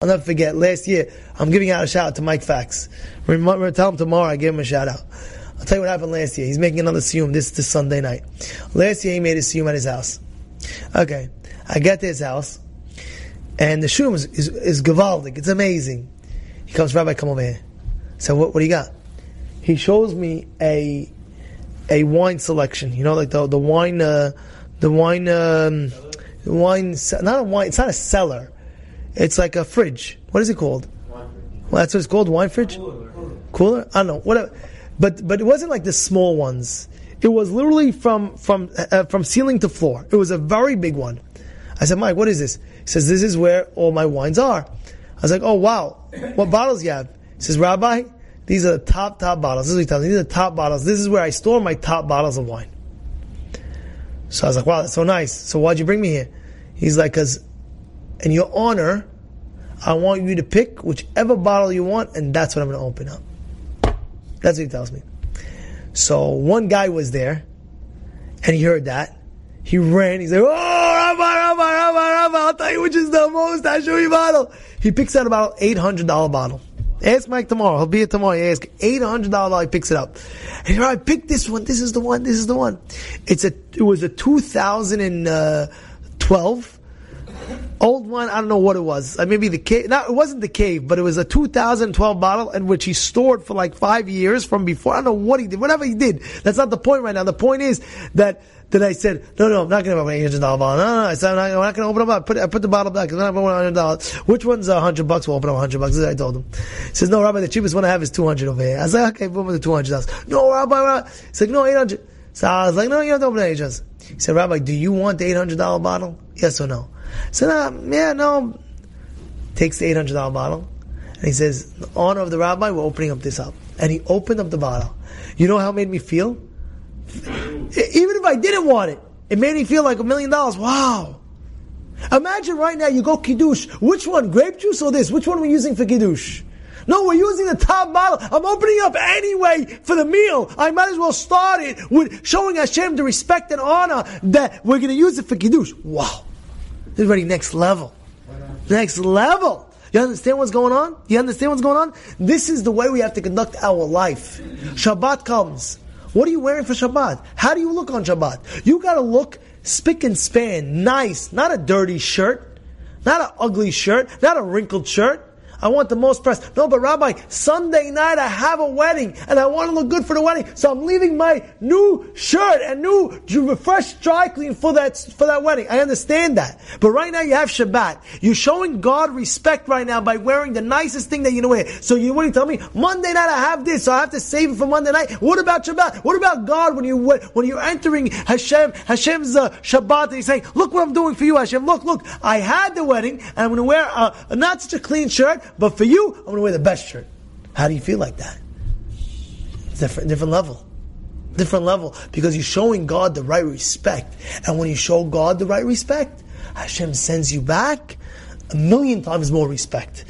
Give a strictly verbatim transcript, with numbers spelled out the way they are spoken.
I'll never forget, last year, I'm giving out a shout out to Mike Fax. Remember, tell him tomorrow I give him a shout out. I'll tell you what happened last year. He's making another siyum this, this Sunday night. Last year he made a siyum at his house. Okay, I get to his house, and the siyum is, is, is gavaldic, it's amazing. He comes, Rabbi, come over here. So what, what do you got? He shows me a a wine selection, you know, like the, the wine, uh, the wine, um, wine, not a wine, it's not a cellar. It's like a fridge. What is it called? Wine fridge. Well, that's what it's called, wine fridge? Cooler. Cooler? I don't know. Whatever. But but it wasn't like the small ones. It was literally from from uh, from ceiling to floor. It was a very big one. I said, Mike, what is this? He says, this is where all my wines are. I was like, oh, wow. What bottles you have? He says, Rabbi, these are the top, top bottles. This is what he tells me. These are the top bottles. This is where I store my top bottles of wine. So I was like, wow, that's so nice. So why'd you bring me here? He's like, because... in your honor, I want you to pick whichever bottle you want, and that's what I'm going to open up. That's what he tells me. So one guy was there, and he heard that. He ran. He's like, oh, Rabbi, Rabbi, Rabbi, Rabbi, I'll tell you which is the most Hashui bottle. He picks out about eight hundred dollars bottle. Ask Mike tomorrow. He'll be here tomorrow. You ask. eight hundred dollars bottle, he picks it up. And he's like, I picked this one. This is the one. This is the one. It's a. It was a two thousand twelve old one, I don't know what it was. Uh, maybe the cave. No, it wasn't the cave, but it was a two thousand twelve bottle in which he stored for like five years from before. I don't know what he did. Whatever he did. That's not the point right now. The point is that that I said, no, no, I'm not going to open an eight hundred dollars bottle. No, no, no. I said, I'm not, not going to open them up. I put, I put the bottle back. I'm not going to open one hundred dollars. Which one's one hundred bucks? We'll open up one hundred bucks. That's what I told him. He says, no, Rabbi, the cheapest one I have is two hundred dollars over here. I was like, okay, we'll open the two hundred dollars. No, Rabbi, Rabbi. He's like, no, eight hundred dollars. So I was like, no, you don't have to open eight hundred dollars. He said, Rabbi, do you want the eight hundred dollars bottle? Yes or no? So now, yeah, no. Takes the eight hundred dollars bottle, and he says, in honor of the rabbi, we're opening up this up. And he opened up the bottle. You know how it made me feel? Even if I didn't want it, it made me feel like a million dollars. Wow. Imagine right now you go Kiddush. Which one, grape juice or this? Which one are we using for Kiddush? No, we're using the top bottle. I'm opening up anyway for the meal. I might as well start it with showing Hashem the respect and honor that we're going to use it for Kiddush. Wow. This is already next level. Next level. You understand what's going on? You understand what's going on? This is the way we have to conduct our life. Shabbat comes. What are you wearing for Shabbat? How do you look on Shabbat? You got to look spick and span, nice. Not a dirty shirt. Not an ugly shirt. Not a wrinkled shirt. I want the most press. No, but Rabbi, Sunday night I have a wedding, and I want to look good for the wedding, so I'm leaving my new shirt and new fresh dry clean for that for that wedding. I understand that. But right now you have Shabbat. You're showing God respect right now by wearing the nicest thing that you know wear. So you wouldn't tell me, Monday night I have this, so I have to save it for Monday night. What about Shabbat? What about God when, you, when you're entering Hashem, Hashem's uh, Shabbat, and he's saying, look what I'm doing for you, Hashem. Look, look, I had the wedding, and I'm going to wear uh, not such a clean shirt, but for you, I'm going to wear the best shirt. How do you feel like that? Different, different level. Different level. Because you're showing God the right respect. And when you show God the right respect, Hashem sends you back a million times more respect.